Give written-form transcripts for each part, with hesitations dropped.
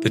The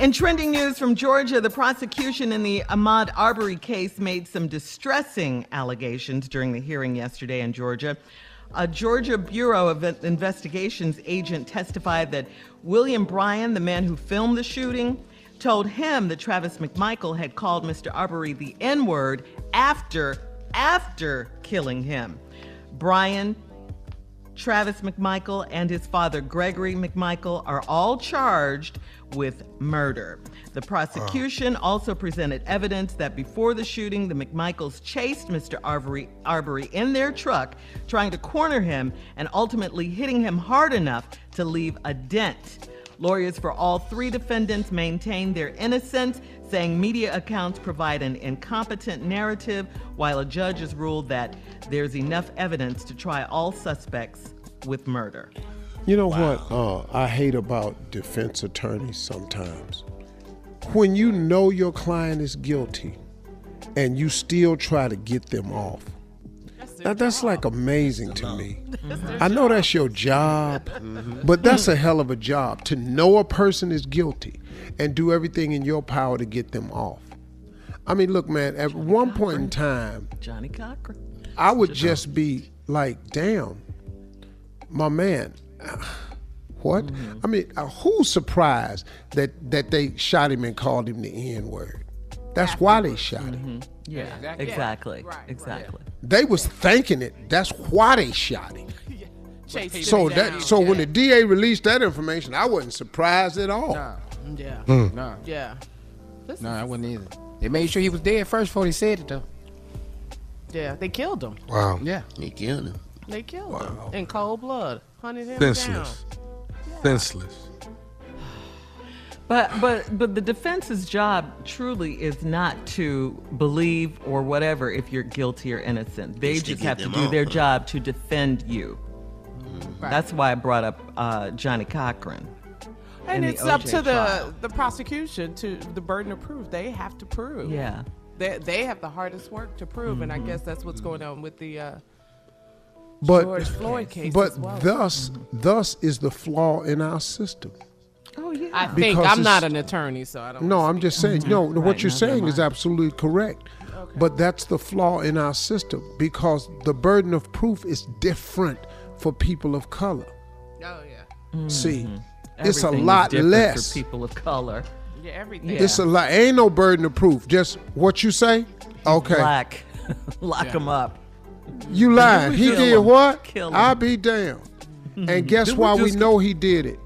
In trending news from Georgia, the prosecution in the Ahmaud Arbery case made some distressing allegations during the hearing yesterday in Georgia. A Georgia Bureau of Investigations agent testified that William Bryan, the man who filmed the shooting, told him that Travis McMichael had called Mr. Arbery the N-word after killing him. Bryan, Travis McMichael, and his father, Gregory McMichael, are all charged with murder. The prosecution also presented evidence that before the shooting, the McMichaels chased Mr. Arbery in their truck, trying to corner him and ultimately hitting him hard enough to leave a dent. Lawyers for all three defendants maintained their innocence, saying media accounts provide an incompetent narrative, while a judge has ruled that there's enough evidence to try all suspects with murder. You know what I hate about defense attorneys sometimes? When you know your client is guilty and you still try to get them off. That's like amazing to me. I know that's your job, but that's a hell of a job to know a person is guilty and do everything in your power to get them off. I mean, look, man, at one point in time, Johnny Cochran, I would just be like, damn, my man, what? I mean, who's surprised that they shot him and called him the N-word? That's why they shot him. Yeah, exactly. Yeah. Right. They was thinking it. That's why they shot him. So when the DA released that information, I wasn't surprised at all. I wasn't either. They made sure he was dead first before they said it, though. Yeah, they killed him. Wow. Yeah, they killed him in cold blood. Hunted him down. Senseless. But the defense's job truly is not to believe or whatever if you're guilty or innocent. They just have to do their job to defend you. Right. That's why I brought up Johnny Cochran. And it's up to the prosecution, to the burden of proof. They have to prove. Yeah. They have the hardest work to prove, and I guess that's what's going on with the George Floyd case. But as well. thus is the flaw in our system. Oh yeah, I think I'm not an attorney, so I don't. No, I'm just saying. No, right, what you're saying is absolutely correct. Okay. But that's the flaw in our system because the burden of proof is different for people of color. Oh yeah. See, it's a lot less for people of color. Yeah, everything. It's a lot. Ain't no burden of proof. Just what you say. Okay. Lock him up. You lying. He did him. What? Kill him. I be damned. And guess why we know he did it?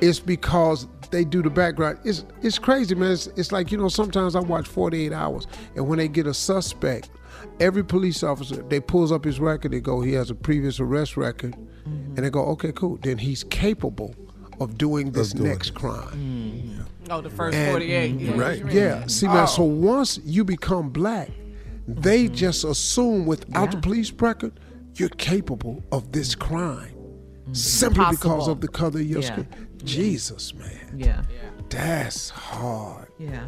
It's because they do the background. It's crazy, man. It's like, you know, sometimes I watch 48 Hours, and when they get a suspect, every police officer, they pulls up his record. They go, he has a previous arrest record. And they go, okay, cool. Then he's capable of doing this next crime. Oh, the first 48. Right. Yeah. See, now, so once you become black, they just assume without the police record, you're capable of this crime. Simply because of the color of your skin. Jesus, man. Yeah. That's hard. Yeah.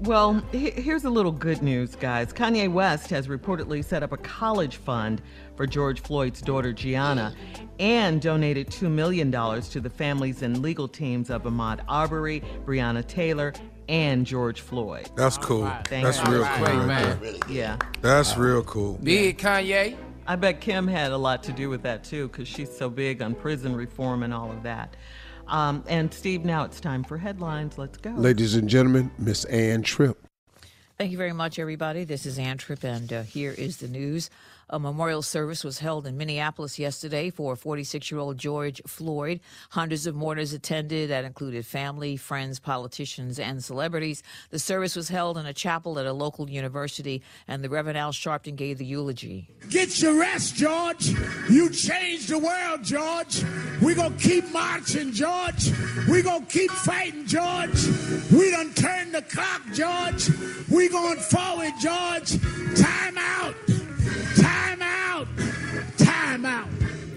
Well, here's a little good news, guys. Kanye West has reportedly set up a college fund for George Floyd's daughter, Gianna, and donated $2 million to the families and legal teams of Ahmaud Arbery, Breonna Taylor, and George Floyd. That's cool. That's real cool. Right. Yeah. That's real cool. Big Kanye. I bet Kim had a lot to do with that, too, because she's so big on prison reform and all of that. And Steve, now it's time for headlines. Let's go. Ladies and gentlemen, Miss Ann Tripp. Thank you very much, everybody. This is Ann Tripp, and here is the news. A memorial service was held in Minneapolis yesterday for 46-year-old George Floyd. Hundreds of mourners attended. That included family, friends, politicians, and celebrities. The service was held in a chapel at a local university, and the Reverend Al Sharpton gave the eulogy. Get your rest, George. You changed the world, George. We're going to keep marching, George. We're going to keep fighting, George. We done turned the clock, George. We're going forward, George. Time out. Time out! Time out!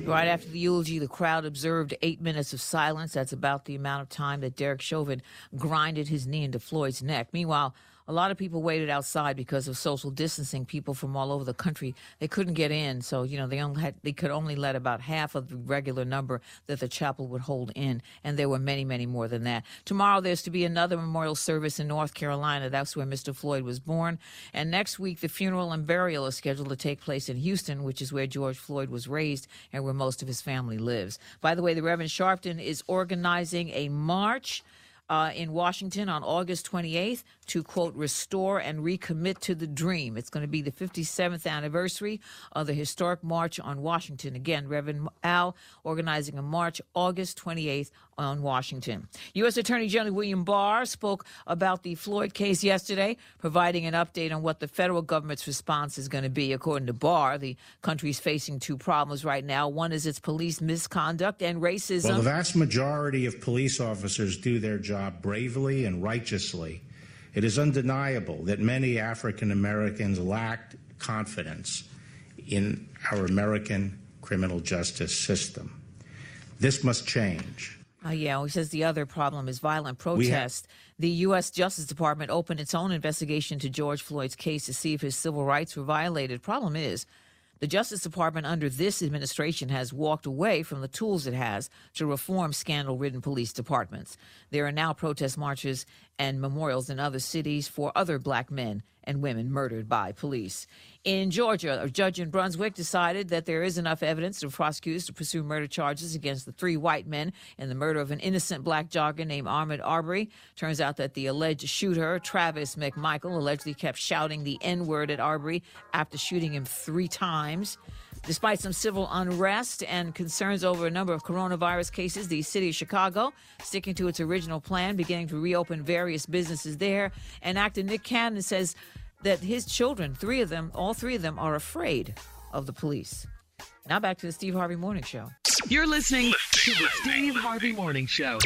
Right after the eulogy, the crowd observed 8 minutes of silence. That's about the amount of time that Derek Chauvin grinded his knee into Floyd's neck. Meanwhile, a lot of people waited outside because of social distancing. People from all over the country, they couldn't get in. So, you know, they could only let about half of the regular number that the chapel would hold in. And there were many, many more than that. Tomorrow, there's to be another memorial service in North Carolina. That's where Mr. Floyd was born. And next week, the funeral and burial is scheduled to take place in Houston, which is where George Floyd was raised and where most of his family lives. By the way, the Reverend Sharpton is organizing a march in Washington on August 28th to, quote, restore and recommit to the dream. It's going to be the 57th anniversary of the historic March on Washington. Again, Reverend Al organizing a march August 28th on Washington. U.S. Attorney General William Barr spoke about the Floyd case yesterday, providing an update on what the federal government's response is going to be. According to Barr, the country's facing two problems right now. One is its police misconduct and racism. Well, the vast majority of police officers do their job bravely and righteously. It is undeniable that many African Americans lacked confidence in our American criminal justice system. This must change. He says the other problem is violent protest. The U.S. Justice Department opened its own investigation to George Floyd's case to see if his civil rights were violated. Problem is, the Justice Department under this administration has walked away from the tools it has to reform scandal-ridden police departments. There are now protest marches and memorials in other cities for other black men and women murdered by police. In Georgia, a judge in Brunswick decided that there is enough evidence to prosecutors to pursue murder charges against the three white men in the murder of an innocent black jogger named Ahmaud Arbery. Turns out that the alleged shooter, Travis McMichael, allegedly kept shouting the N-word at Arbery after shooting him 3 times. Despite some civil unrest and concerns over a number of coronavirus cases, the city of Chicago, sticking to its original plan, beginning to reopen various businesses there. And actor Nick Cannon says that his children, all three of them, are afraid of the police. Now back to the Steve Harvey Morning Show. You're listening to the Steve Harvey Morning Show.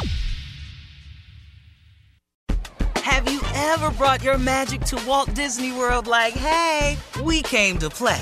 Have you ever brought your magic to Walt Disney World like, hey, we came to play?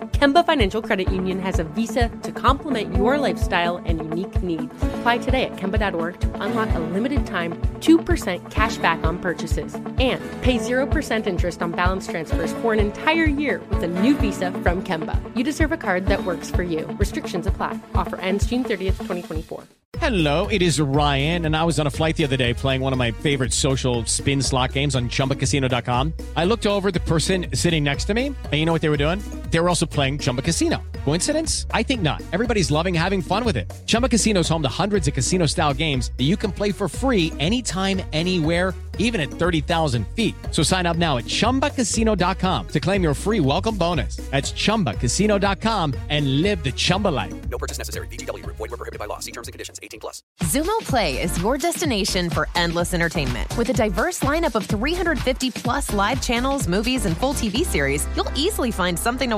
Kemba Financial Credit Union has a visa to complement your lifestyle and unique needs. Apply today at Kemba.org to unlock a limited-time 2% cashback on purchases and pay 0% interest on balance transfers for an entire year with a new visa from Kemba. You deserve a card that works for you. Restrictions apply. Offer ends June 30th, 2024. Hello, it is Ryan, and I was on a flight the other day playing one of my favorite social spin slot games on ChumbaCasino.com. I looked over at the person sitting next to me, and you know what they were doing? They were also playing Chumba Casino. Coincidence? I think not. Everybody's loving having fun with it. Chumba Casino is home to hundreds of casino-style games that you can play for free anytime, anywhere, even at 30,000 feet. So sign up now at ChumbaCasino.com to claim your free welcome bonus. That's ChumbaCasino.com and live the Chumba life. No purchase necessary. VGW. Void where prohibited by law. See terms and conditions. 18+. Zumo Play is your destination for endless entertainment. With a diverse lineup of 350+ live channels, movies, and full TV series, you'll easily find something to